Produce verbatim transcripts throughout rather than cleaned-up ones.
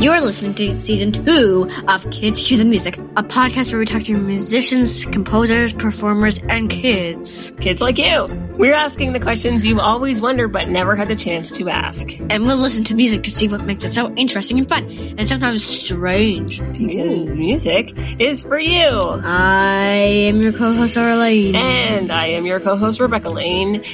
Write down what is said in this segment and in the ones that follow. You're listening to season two of Kids Hear the Music, a podcast where we talk to musicians, composers, performers, and kids. Kids like you. We're asking the questions you've always wondered but never had the chance to ask. And we'll listen to music to see what makes it so interesting and fun, and sometimes strange. Because music is for you. I am your co-host, Arlene. And I am your co-host, Rebecca Lane,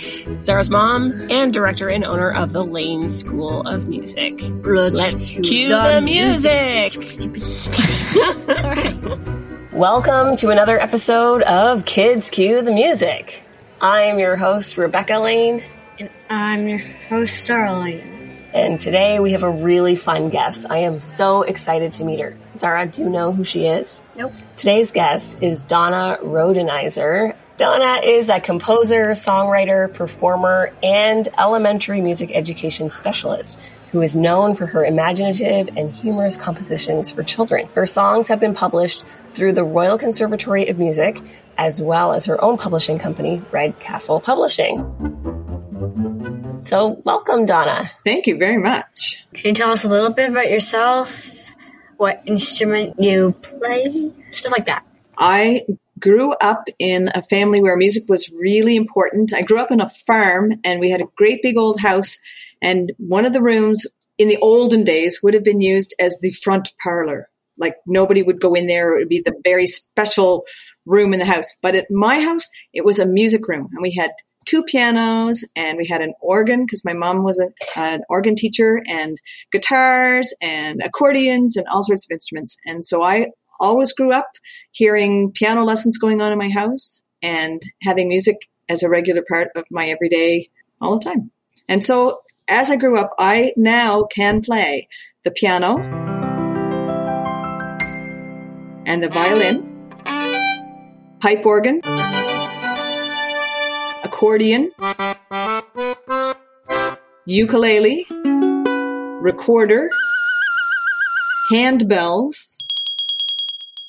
Sarah's mom, and director and owner of the Lane School of Music. Let's, Let's cue the music! music. All right. Welcome to another episode of Kids Cue the Music. I am your host, Rebecca Lane. And I'm your host, Sarah Lane. And today we have a really fun guest. I am so excited to meet her. Sarah, do you know who she is? Nope. Today's guest is Donna Rodenizer. Donna is a composer, songwriter, performer, and elementary music education specialist who is known for her imaginative and humorous compositions for children. Her songs have been published through the Royal Conservatory of Music, as well as her own publishing company, Red Castle Publishing. So welcome, Donna. Thank you very much. Can you tell us a little bit about yourself, what instrument you play, stuff like that? I grew up in a family where music was really important. I grew up on a farm, and we had a great big old house, and one of the rooms in the olden days would have been used as the front parlor. Like, nobody would go in there. It would be the very special room in the house. But at my house, it was a music room, and we had two pianos, and we had an organ because my mom was an, an organ teacher, and guitars and accordions and all sorts of instruments. And so I always grew up hearing piano lessons going on in my house and having music as a regular part of my everyday all the time. And so as I grew up, I now can play the piano and the violin, pipe organ, accordion, ukulele, recorder, handbells,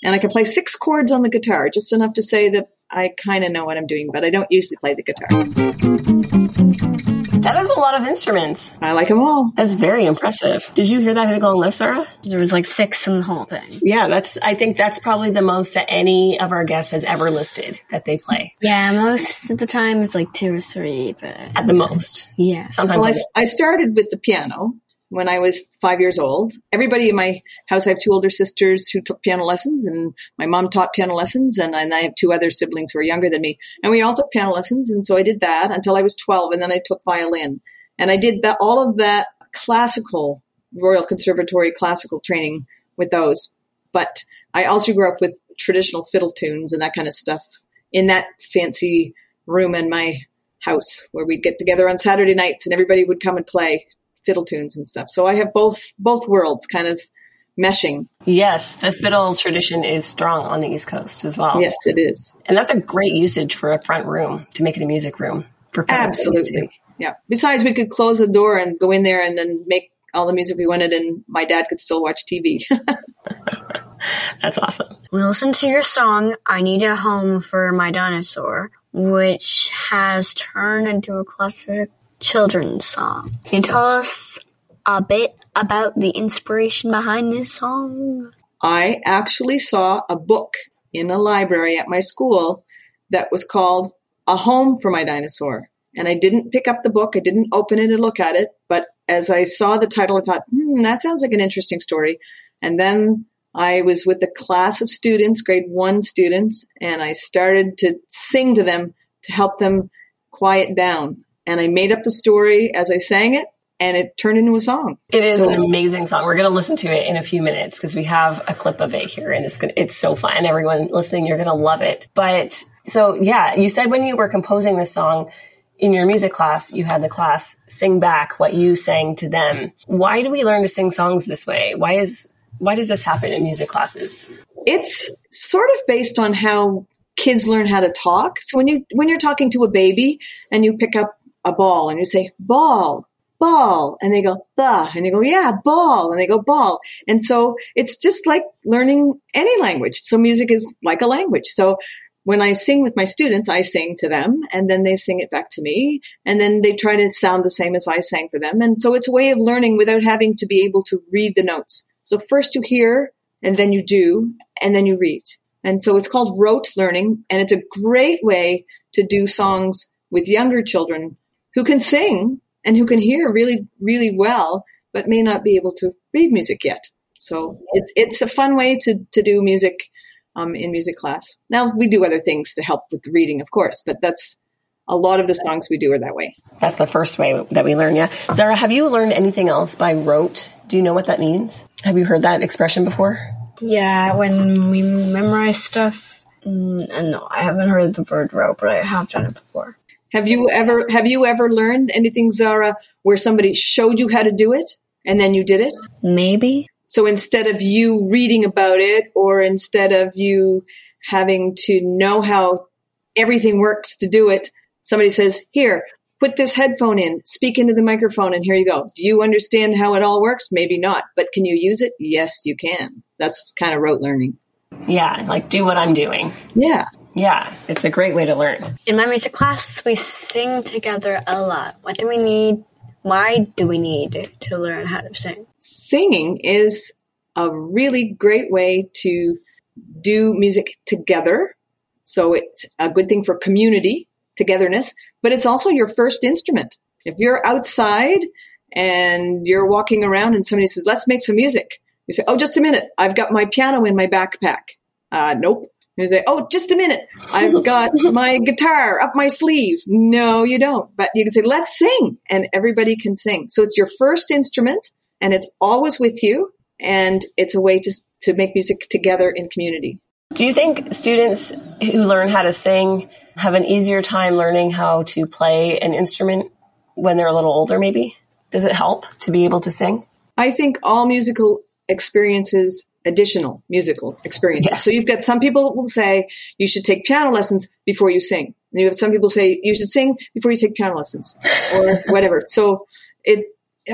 and I can play six chords on the guitar, just enough to say that I kind of know what I'm doing, but I don't usually play the guitar. That is a lot of instruments. I like them all. That's very impressive. Did you hear that hit a long list, Sarah? There was like six in the whole thing. Yeah, that's. I think that's probably the most that any of our guests has ever listed that they play. Yeah, most of the time it's like two or three, but at the most, yeah. Sometimes. Well, I, I started with the piano. When I was five years old, everybody in my house, I have two older sisters who took piano lessons, and my mom taught piano lessons, and I have two other siblings who are younger than me. And we all took piano lessons, and so I did that until I was twelve, and then I took violin. And I did that, all of that classical, Royal Conservatory classical training with those. But I also grew up with traditional fiddle tunes and that kind of stuff in that fancy room in my house where we'd get together on Saturday nights and everybody would come and play fiddle tunes and stuff. So I have both both worlds kind of meshing. Yes, the fiddle tradition is strong on the East Coast as well. Yes, it is. And that's a great usage for a front room, to make it a music room. For absolutely. Yeah. Besides, we could close the door and go in there and then make all the music we wanted, and my dad could still watch T V. That's awesome. We listened to your song, I Need a Home for My Dinosaur, which has turned into a classic children's song. Can you tell us a bit about the inspiration behind this song? I actually saw a book in a library at my school that was called A Home for My Dinosaur. And I didn't pick up the book. I didn't open it and look at it. But as I saw the title, I thought, hmm, that sounds like an interesting story. And then I was with a class of students, grade one students, and I started to sing to them to help them quiet down. And I made up the story as I sang it, and it turned into a song. It is so, an amazing song. We're going to listen to it in a few minutes because we have a clip of it here, and it's gonna, it's so fun. Everyone listening, you're going to love it. But so, yeah, you said when you were composing this song in your music class, you had the class sing back what you sang to them. Why do we learn to sing songs this way? Why is why does this happen in music classes? It's sort of based on how kids learn how to talk. So when you when you're talking to a baby and you pick up a ball and you say ball, ball, and they go the, and you go yeah ball, and they go ball. And so it's just like learning any language. So music is like a language. So when I sing with my students, I sing to them, and then they sing it back to me, and then they try to sound the same as I sang for them. And so it's a way of learning without having to be able to read the notes. So first you hear, and then you do, and then you read. And so it's called rote learning, and it's a great way to do songs with younger children who can sing and who can hear really, really well, but may not be able to read music yet. So it's it's a fun way to, to do music um, in music class. Now, we do other things to help with the reading, of course, but that's a lot of the songs we do are that way. That's the first way that we learn, yeah. Zara, have you learned anything else by rote? Do you know what that means? Have you heard that expression before? Yeah, when we memorize stuff. And no, I haven't heard the word rote, but I have done it before. Have you ever have you ever learned anything, Zara, where somebody showed you how to do it and then you did it? Maybe. So instead of you reading about it, or instead of you having to know how everything works to do it, somebody says, here, put this headphone in, speak into the microphone, and here you go. Do you understand how it all works? Maybe not, but can you use it? Yes, you can. That's kind of rote learning. Yeah, like do what I'm doing. Yeah. Yeah, it's a great way to learn. In my music class, we sing together a lot. What do we need? Why do we need to learn how to sing? Singing is a really great way to do music together. So it's a good thing for community, togetherness, but it's also your first instrument. If you're outside and you're walking around and somebody says, let's make some music. You say, oh, just a minute. I've got my piano in my backpack. Uh, nope. You say, oh, just a minute. I've got my guitar up my sleeve. No, you don't. But you can say, let's sing. And everybody can sing. So it's your first instrument and it's always with you. And it's a way to to make music together in community. Do you think students who learn how to sing have an easier time learning how to play an instrument when they're a little older, maybe? Does it help to be able to sing? I think all musical experiences additional musical experiences. Yes. So you've got some people will say you should take piano lessons before you sing. And you have some people say you should sing before you take piano lessons or whatever. So it,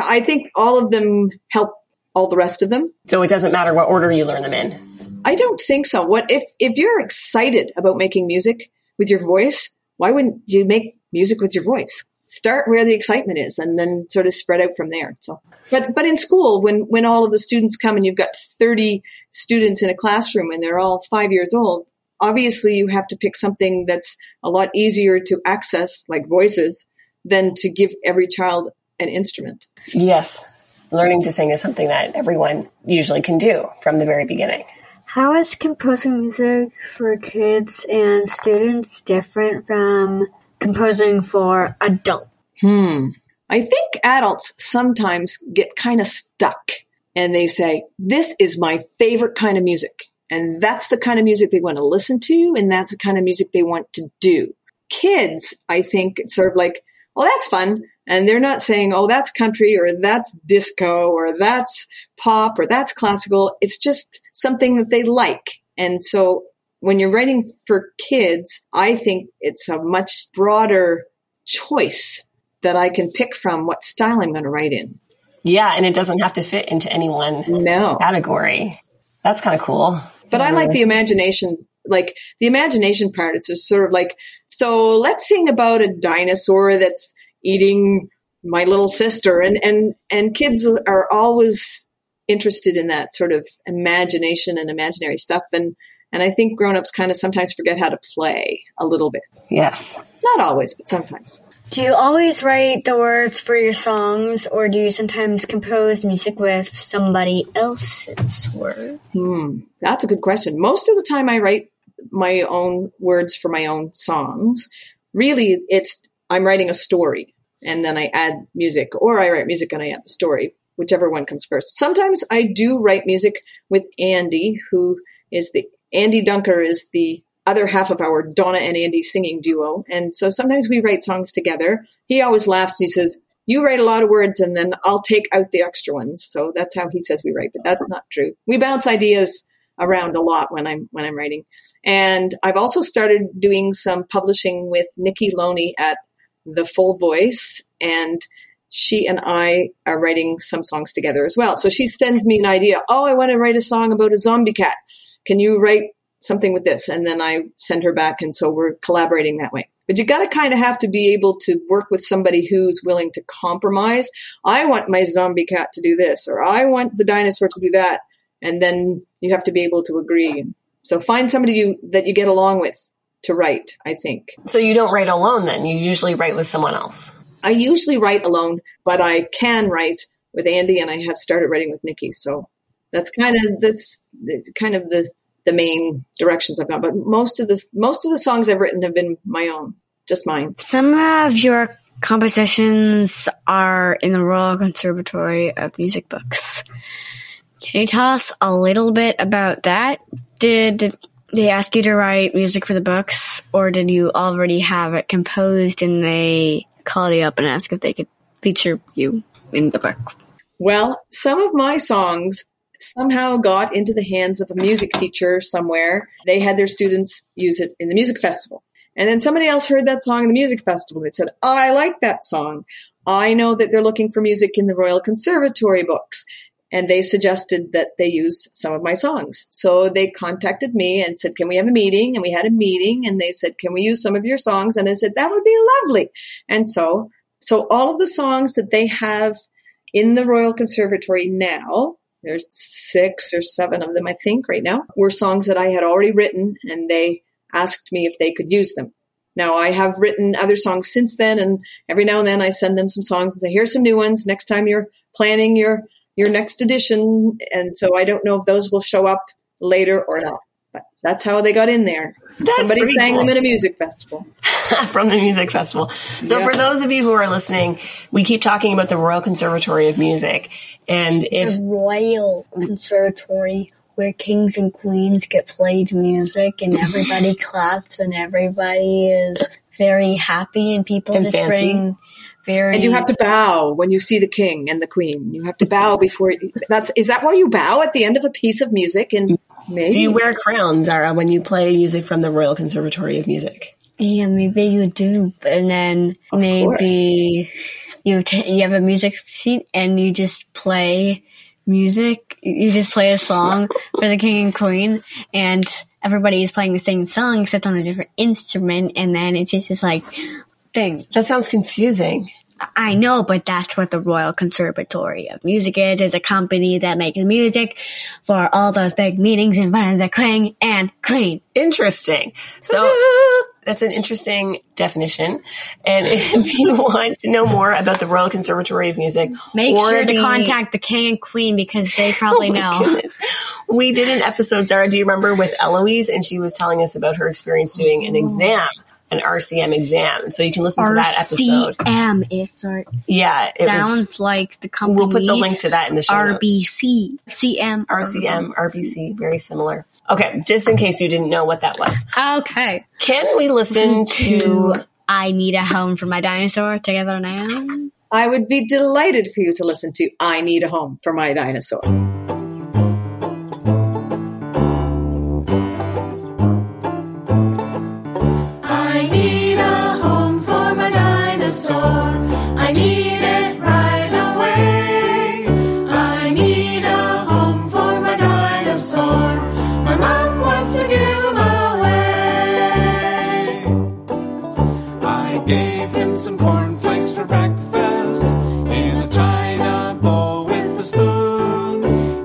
I think all of them help all the rest of them. So it doesn't matter what order you learn them in. I don't think so. What if, if you're excited about making music with your voice, why wouldn't you make music with your voice? Start where the excitement is and then sort of spread out from there. So, but, but in school, when, when all of the students come and you've got thirty students in a classroom and they're all five years old, obviously you have to pick something that's a lot easier to access, like voices, than to give every child an instrument. Yes. Learning to sing is something that everyone usually can do from the very beginning. How is composing music for kids and students different from composing for adults? Hmm. I think adults sometimes get kind of stuck and they say, this is my favorite kind of music. And that's the kind of music they want to listen to. And that's the kind of music they want to do. Kids, I think it's sort of like, well, that's fun. And they're not saying, oh, that's country or that's disco or that's pop or that's classical. It's just something that they like. And so when you're writing for kids, I think it's a much broader choice that I can pick from what style I'm going to write in. Yeah, and it doesn't have to fit into any one no. category. That's kind of cool. But yeah. I like the imagination, like the imagination part. It's just sort of like, so let's sing about a dinosaur that's eating my little sister. And, and, and kids are always interested in that sort of imagination and imaginary stuff. And And I think grown-ups kind of sometimes forget how to play a little bit. Yes. Not always, but sometimes. Do you always write the words for your songs, or do you sometimes compose music with somebody else's words? Hmm. That's a good question. Most of the time I write my own words for my own songs. Really, it's I'm writing a story, and then I add music, or I write music and I add the story, whichever one comes first. Sometimes I do write music with Andy, who is the... Andy Dunker is the other half of our Donna and Andy singing duo. And so sometimes we write songs together. He always laughs and he says, you write a lot of words and then I'll take out the extra ones. So that's how he says we write, but that's not true. We bounce ideas around a lot when I'm when I'm writing. And I've also started doing some publishing with Nikki Loney at The Full Voice. And she and I are writing some songs together as well. So she sends me an idea. Oh, I want to write a song about a zombie cat. Can you write something with this? And then I send her back. And so we're collaborating that way. But you got to kind of have to be able to work with somebody who's willing to compromise. I want my zombie cat to do this, or I want the dinosaur to do that. And then you have to be able to agree. So find somebody you, that you get along with to write, I think. So you don't write alone then? You usually write with someone else? I usually write alone, but I can write with Andy, and I have started writing with Nikki. So that's kind of that's, that's kind of the, the main directions I've gone. But most of the most of the songs I've written have been my own, just mine. Some of your compositions are in the Royal Conservatory of Music books. Can you tell us a little bit about that? Did they ask you to write music for the books, or did you already have it composed and they called you up and asked if they could feature you in the book? Well, some of my songs somehow got into the hands of a music teacher somewhere. They had their students use it in the music festival. And then somebody else heard that song in the music festival. They said, oh, I like that song. I know that they're looking for music in the Royal Conservatory books. And they suggested that they use some of my songs. So they contacted me and said, can we have a meeting? And we had a meeting, and they said, can we use some of your songs? And I said, that would be lovely. And so, so all of the songs that they have in the Royal Conservatory now, there's six or seven of them, I think, right now, were songs that I had already written, and they asked me if they could use them. Now, I have written other songs since then, and every now and then I send them some songs and say, here's some new ones. Next time you're planning your your next edition. And so I don't know if those will show up later or not, but that's how they got in there. That's Somebody sang cool. them in a music festival. From the music festival. So yeah. For those of you who are listening, we keep talking about the Royal Conservatory of Music. And if the Royal Conservatory, where kings and queens get played music and everybody claps and everybody is very happy and people and just fancy. bring... Very and you have to bow when you see the king and the queen. You have to bow before that's is that why you bow at the end of a piece of music? And maybe do you wear crowns, Zara, when you play music from the Royal Conservatory of Music? Yeah, maybe you do, and then of maybe course. you t- you have a music sheet and you just play music. You just play a song for the king and queen, and everybody is playing the same song except on a different instrument, and then it's just, just like. Thing. That sounds confusing. I know, but that's what the Royal Conservatory of Music is. It's a company that makes music for all those big meetings in front of the king and queen. Interesting. So that's an interesting definition. And if you want to know more about the Royal Conservatory of Music, make or sure to the... contact the king and queen because they probably oh know. Goodness. We did an episode, Zara, do you remember, with Eloise, and she was telling us about her experience doing an exam. An R C M exam. So you can listen R C M to that episode. R C M is right. Yeah. It sounds was, like the company. We'll put the link to that in the show R B C. Notes. C M. R C M. R B C. Very similar. Okay. Just in case you didn't know what that was. Okay. Can we listen to I Need a Home for My Dinosaur together now? I would be delighted for you to listen to I Need a Home for My Dinosaur. I need it right away. I need a home for my dinosaur. My mom wants to give him away. I gave him some cornflakes for breakfast in a china bowl with a spoon.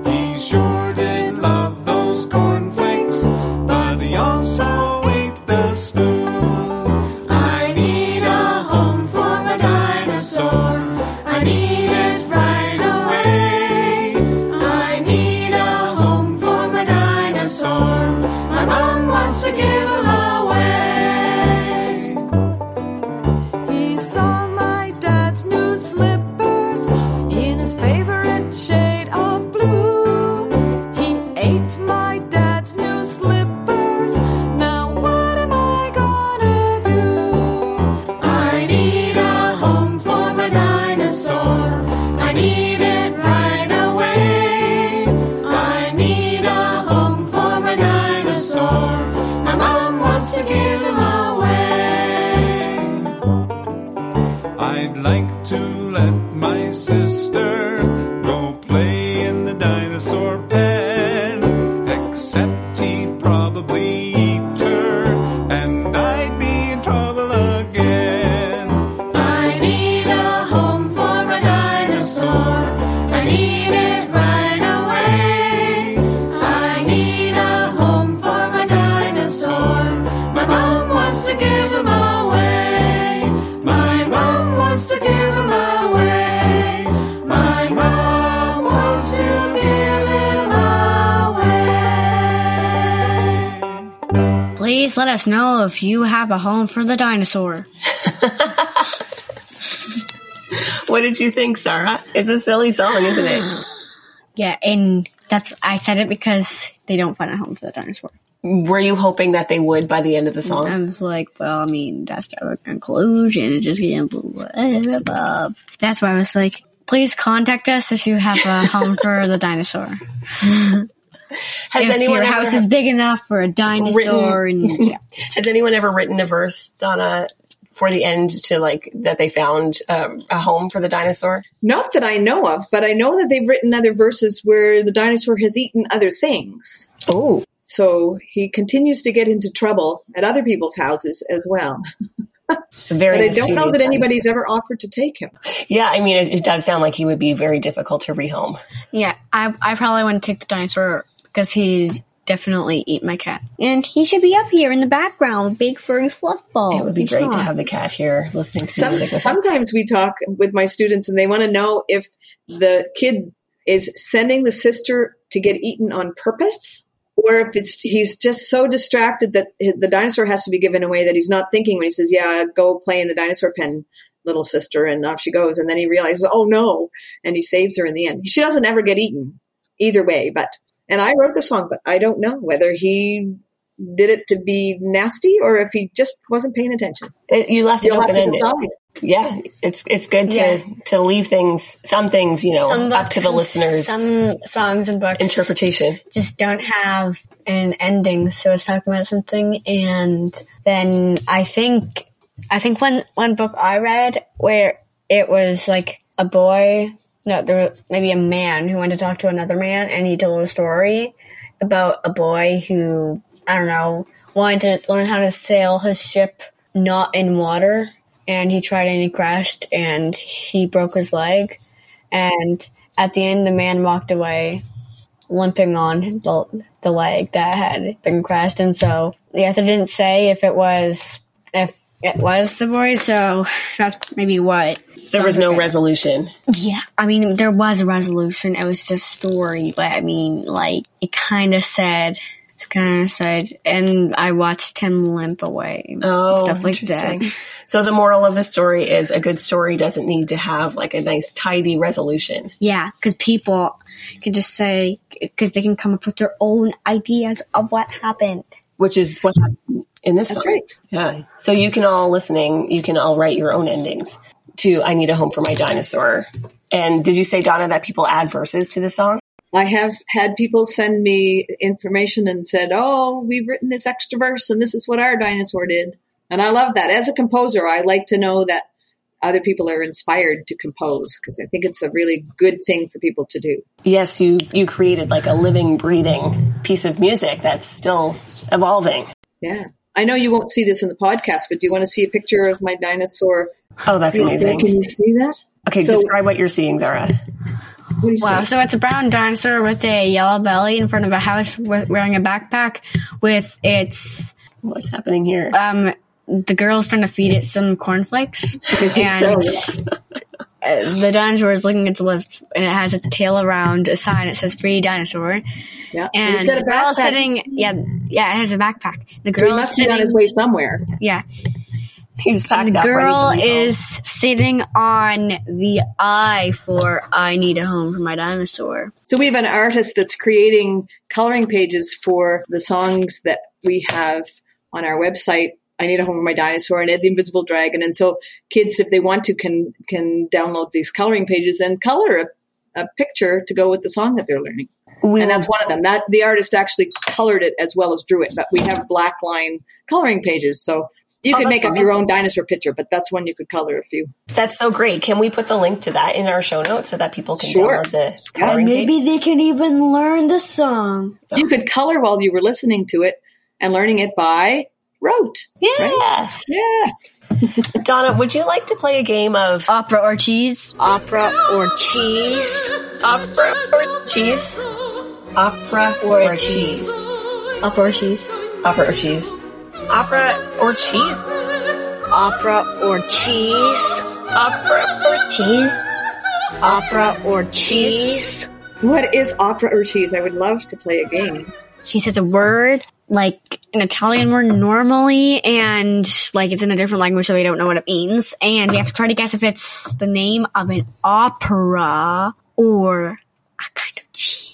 please let us know if you have a home for the dinosaur. What did you think, Sarah? It's a silly song, isn't it? Yeah, and that's I said it because they don't find a home for the dinosaur. Were you hoping that they would by the end of the song? I was like, well, I mean, that's our conclusion. It just can't blah. That's why I was like, please contact us if you have a home for the dinosaur. Has if anyone your ever house is big enough for a dinosaur. Written, and, yeah. Has anyone ever written a verse, Donna, for the end to like that they found um, a home for the dinosaur? Not that I know of, but I know that they've written other verses where the dinosaur has eaten other things. Oh. So he continues to get into trouble at other people's houses as well. Very but I don't know that anybody's ever offered to take him. Yeah, I mean, it, it does sound like he would be very difficult to rehome. Yeah, I, I probably wouldn't take the dinosaur because he'd definitely eat my cat. And he should be up here in the background, big furry fluff ball. It would be great not. to have the cat here listening to Some, music. Sometimes we talk with my students and they want to know if the kid is sending the sister to get eaten on purpose, or if it's he's just so distracted that the dinosaur has to be given away that he's not thinking when he says, yeah, go play in the dinosaur pen, little sister, and off she goes. And then he realizes, oh, no, and he saves her in the end. She doesn't ever get eaten either way. But and I wrote the song, but I don't know whether he did it to be nasty or if he just wasn't paying attention. It, you left it open-ended. Yeah, it's it's good to yeah. to leave things, some things, you know, some books, up to the listeners. Some songs and books interpretation just don't have an ending, so it's talking about something. And then I think I think one one book I read where it was like a boy, no, there was maybe a man who wanted to talk to another man, and he told a story about a boy who I don't know wanted to learn how to sail his ship not in water. And he tried and he crashed and he broke his leg. And at the end, the man walked away limping on the, the leg that had been crashed. And so the author didn't say if it was if it was the boy. So that's maybe what. There was no resolution. Yeah. I mean, there was a resolution. It was just a story. But I mean, like, it kind of said... kind of said, and I watched him limp away. Oh, stuff like that. So the moral of the story is a good story doesn't need to have like a nice tidy resolution. Yeah, because people can just say, because they can come up with their own ideas of what happened. Which is what happened in this That's song. Right. Yeah. So you can all listening, you can all write your own endings to I Need a Home for My Dinosaur. And did you say, Donna, that people add verses to the song? I have had people send me information and said, oh, we've written this extra verse and this is what our dinosaur did. And I love that. As a composer, I like to know that other people are inspired to compose because I think it's a really good thing for people to do. Yes, you, you created like a living, breathing piece of music that's still evolving. Yeah. I know you won't see this in the podcast, but do you want to see a picture of my dinosaur? Oh, that's amazing. Can you see that? Okay, so, describe what you're seeing, Zara. Wow, see? So it's a brown dinosaur with a yellow belly in front of a house with, wearing a backpack with its... What's happening here? Um, the girl's trying to feed it some cornflakes, and the dinosaur is licking its lips, and it has its tail around a sign that says free dinosaur. Yeah, and it's got a backpack. Sitting, yeah, yeah, it has a backpack. The girl so he must sitting, be on his way somewhere. Yeah. He's packed up. The girl is sitting on the I for I Need a Home for My Dinosaur. So we have an artist that's creating coloring pages for the songs that we have on our website, I Need a Home for My Dinosaur and Ed the Invisible Dragon. And so kids, if they want to, can can download these coloring pages and color a, a picture to go with the song that they're learning. We and that's one of them. That the artist actually colored it as well as drew it. But we have black line coloring pages. So... You oh, could make up your own dinosaur picture, but that's one you could color if you. That's so great. Can we put the link to that in our show notes so that people can sure. download the coloring? And maybe page? They can even learn the song. You oh. could color while you were listening to it and learning it by rote. Yeah. Right? Yeah. Donna, would you like to play a game of opera or cheese? Opera or cheese? Opera or cheese? Opera or cheese? Opera or cheese? Opera or cheese? Opera or cheese? Opera or cheese? Opera or cheese? Opera or cheese? What is opera or cheese? I would love to play a game. She says a word, like in Italian word normally, and like it's in a different language, so we don't know what it means. And we have to try to guess if it's the name of an opera or a kind of cheese.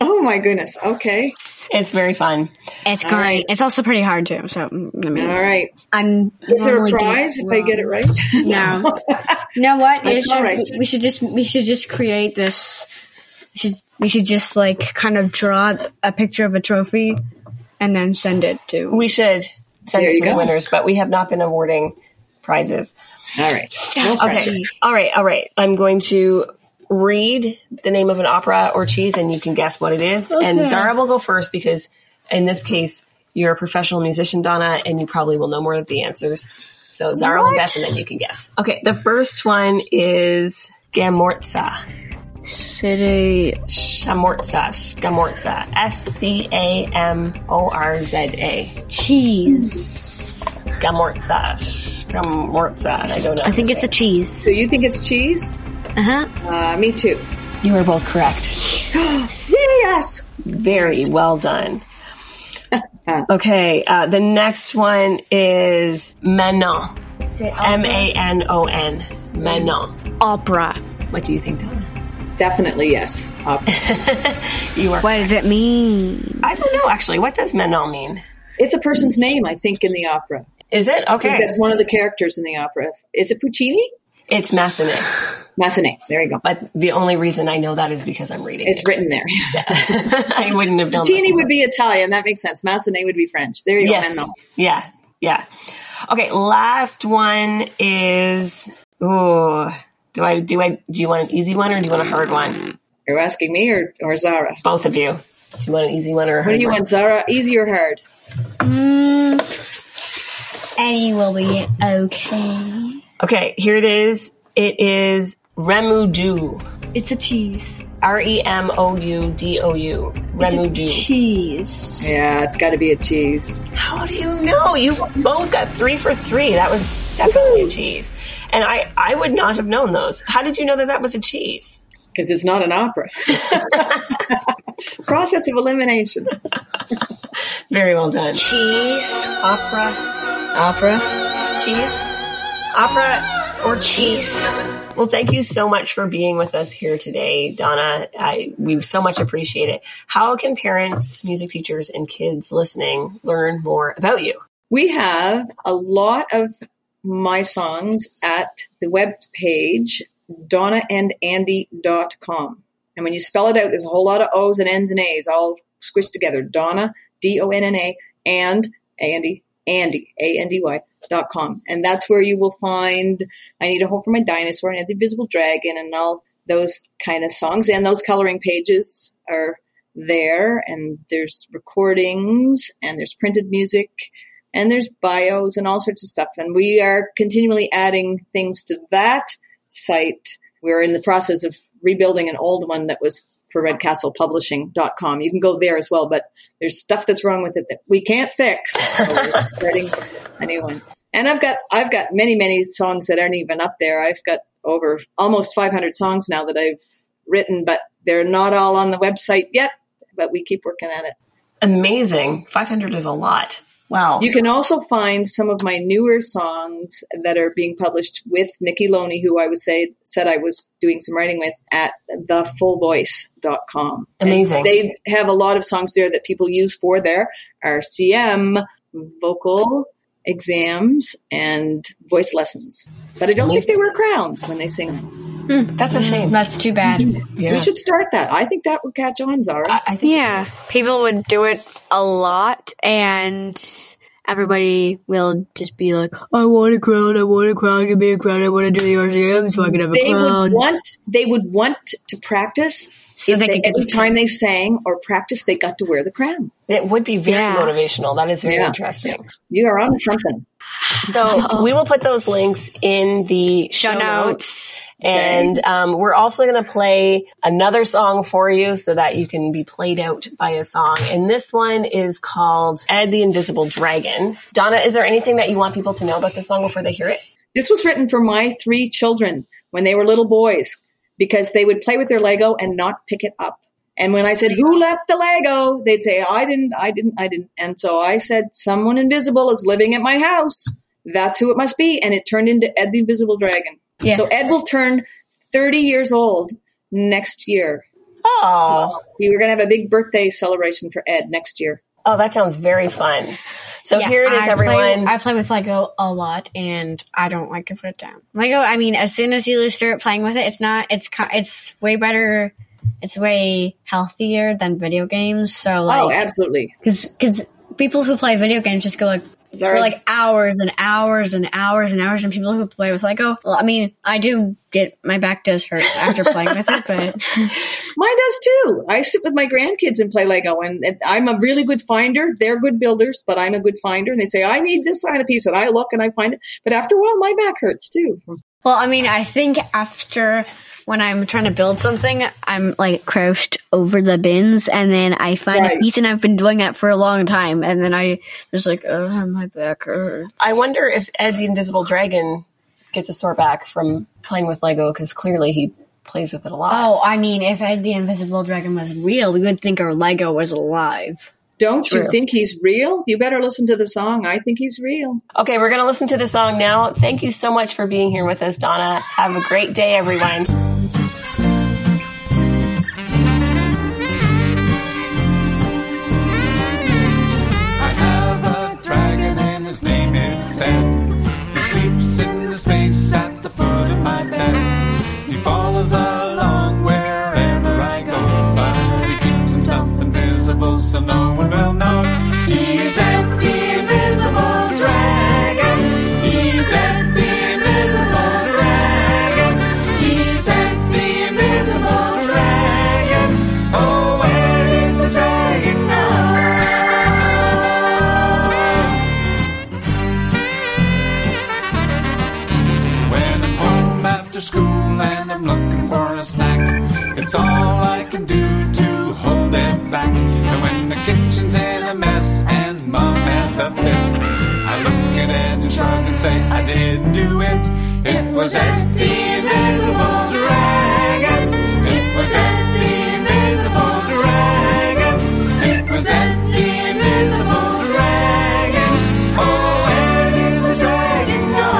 Oh my goodness! Okay, it's very fun. It's great. Right. It's also pretty hard too. So I mean, all right. I'm. Is there a prize if I get it right? No. You know what? It should, right. We should just we should just create this. We should we should just like kind of draw a picture of a trophy. And then send it to... We should send it to the winners, but we have not been awarding prizes. All right. No pressure. Okay. All right, all right. I'm going to read the name of an opera or cheese, and you can guess what it is. Okay. And Zara will go first because, in this case, you're a professional musician, Donna, and you probably will know more of the answers. So Zara what? will guess, and then you can guess. Okay, the first one is Scamorza. City Scamorza. Scamorza. S C A M O R Z A. Cheese. Scamorza. Scamorza. I don't know. I think it's a cheese. So you think it's cheese? Uh-huh. Uh, me too. You are both correct. Yes! Very well done. Okay, uh, the next one is Manon. M A N O N. Manon. Opera. What do you think, Donna? Definitely, yes. You are. What does it mean? I don't know, actually. What does Manon mean? It's a person's name, I think, in the opera. Is it? Okay. I think that's one of the characters in the opera. Is it Puccini? It's Massenet. Massenet. There you go. But the only reason I know that is because I'm reading It's it. written there. Yeah. I wouldn't have known Puccini that would be Italian. That makes sense. Massenet would be French. There you yes. go. Manon. Yeah. Yeah. Okay. Last one is... Ooh... Do I do I do you want an easy one or do you want a hard one? You're asking me or, or Zara? Both of you. Do you want an easy one or a hard one? What do you one? want, Zara? Easy or hard? Mm, any will be okay. Okay, here it is. It is Remoudou. It's a cheese. R E M O U D O U. Remoudou. Cheese. Yeah, it's got to be a cheese. How do you know? You both got three for three. That was definitely Woo-hoo. a cheese. And I, I would not have known those. How did you know that that was a cheese? Because it's not an opera. Process of elimination. Very well done. Cheese. Opera. Opera. Cheese. Opera or cheese. Well, thank you so much for being with us here today, Donna. I, we so much appreciate it. How can parents, music teachers, and kids listening learn more about you? We have a lot of my songs at the web page, donna and andy dot com. And when you spell it out, there's a whole lot of O's and N's and A's all squished together. Donna, D O N N A, and Andy, Andy, A N D Y, dot com. And that's where you will find I Need a Home for My Dinosaur and Ed the Invisible Dragon and all those kind of songs. And those coloring pages are there. And there's recordings and there's printed music. And there's bios and all sorts of stuff. And we are continually adding things to that site. We're in the process of rebuilding an old one that was for red castle publishing dot com. You can go there as well, but there's stuff that's wrong with it that we can't fix. So we're starting a new one. And I've got, I've got many, many songs that aren't even up there. I've got over almost five hundred songs now that I've written, but they're not all on the website yet, but we keep working at it. Amazing. five hundred is a lot. Wow. You can also find some of my newer songs that are being published with Nikki Loney, who I was say, said I was doing some writing with, at the full voice dot com. Amazing. And they have a lot of songs there that people use for their R C M, vocal exams, and voice lessons. But I don't Amazing. think they wear crowns when they sing them. Mm, that's a shame. That's too bad. Yeah. We should start that. I think that would catch on, Zara. I, I think yeah. People would do it a lot, and everybody will just be like, I want a crown, I want a crown, give me a crown, I want to do the R C M so I can have a they crown. Would want, they would want to practice. So they they, could get every the time they sang or practiced, they got to wear the crown. It would be very yeah. motivational. That is very yeah. interesting. You are on something. So we will put those links in the show, show notes. notes. And um, we're also going to play another song for you so that you can be played out by a song. And this one is called Ed the Invisible Dragon. Donna, is there anything that you want people to know about this song before they hear it? This was written for my three children when they were little boys because they would play with their Lego and not pick it up. And when I said, who left the Lego? They'd say, I didn't, I didn't, I didn't. And so I said, someone invisible is living at my house. That's who it must be. And it turned into Ed the Invisible Dragon. Yeah. So Ed will turn thirty years old next year. Oh. We were going to have a big birthday celebration for Ed next year. Oh, that sounds very fun. So yeah, here it is, I everyone. Play, I play with Lego a lot, and I don't like to put it down. Lego, I mean, as soon as you start playing with it, it's not, it's, it's way better, it's way healthier than video games. So, like, oh, absolutely. Because people who play video games just go, like, Sorry. for, like, hours and hours and hours and hours, and people who play with Lego, well, I mean, I do get, my back does hurt after playing with it, but. Mine does too. I sit with my grandkids and play Lego, and, and I'm a really good finder. They're good builders, but I'm a good finder, and they say, I need this kind of piece, and I look and I find it, but after a while, my back hurts too. Well, I mean, I think after, when I'm trying to build something, I'm, like, crouched over the bins, and then I find right. a piece, and I've been doing that for a long time, and then I just, like, oh, my back hurts. I wonder if Ed the Invisible Dragon gets a sore back from playing with Lego, because clearly he plays with it a lot. Oh, I mean, if Ed the Invisible Dragon was real, we would think our Lego was alive. Don't True. you think he's real? You better listen to the song. I think he's real. Okay, we're going to listen to the song now. Thank you so much for being here with us, Donna. Have a great day, everyone. I have a dragon and his name is Ed. He sleeps in the space at the foot of my bed. He follows along wherever I go, but he keeps himself invisible so no one will know. He's Ed the Invisible Dragon. He's Ed the Invisible Dragon. He's Ed the Invisible Dragon. Oh, Ed did the dragon know? When I'm home after school and I'm looking for a snack, it's all I can do to hold it back. And when the kitchen's in a mess and Mom has a fit, I look at it and shrug and say, I didn't do it. It was Ed the Invisible Dragon. It was Ed the Invisible Dragon. It was Ed the Invisible Dragon. Oh, Ed did the dragon know?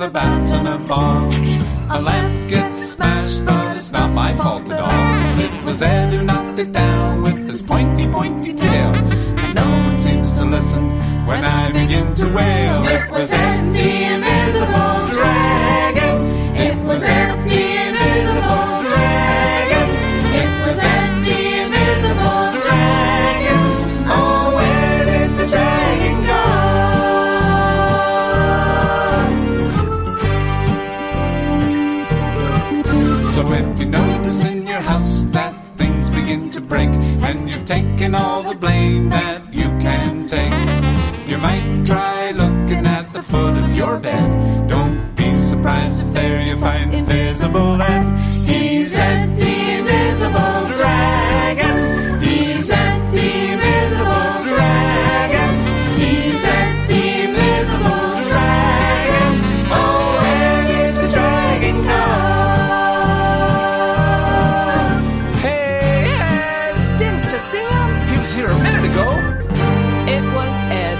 The bat and a ball, a lamp gets smashed, but it's not my fault at all. It was Ed who knocked it down with his pointy, pointy tail. And no one seems to listen when I begin to wail. It was Ed the Invisible Dragon. It was Ed the Invisible Dragon. It was Ed the Invisible Dragon. Oh, where did the dragon go? So if you notice in your house that things begin to break, and you've taken all the blame that you can take, you might try looking at the foot of your bed. Don't be surprised if there you find Invisible Ed. He's Ed the Invisible Dragon. He's Ed the Invisible Dragon. He's Ed the Invisible Dragon. Oh, Ed did the dragon know? Here a minute ago. It was Ed.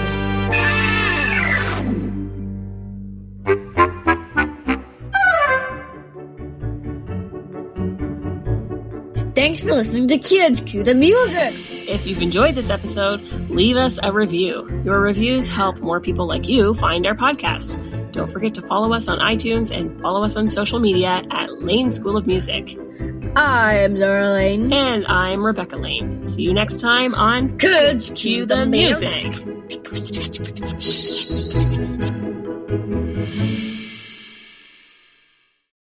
Thanks for listening to Kids Cue the Music. If you've enjoyed this episode, leave us a review. Your reviews help more people like you find our podcast. Don't forget to follow us on iTunes and follow us on social media at Lane School of Music. I'm Zara Lane. And I'm Rebecca Lane. See you next time on Kids Cue the Music.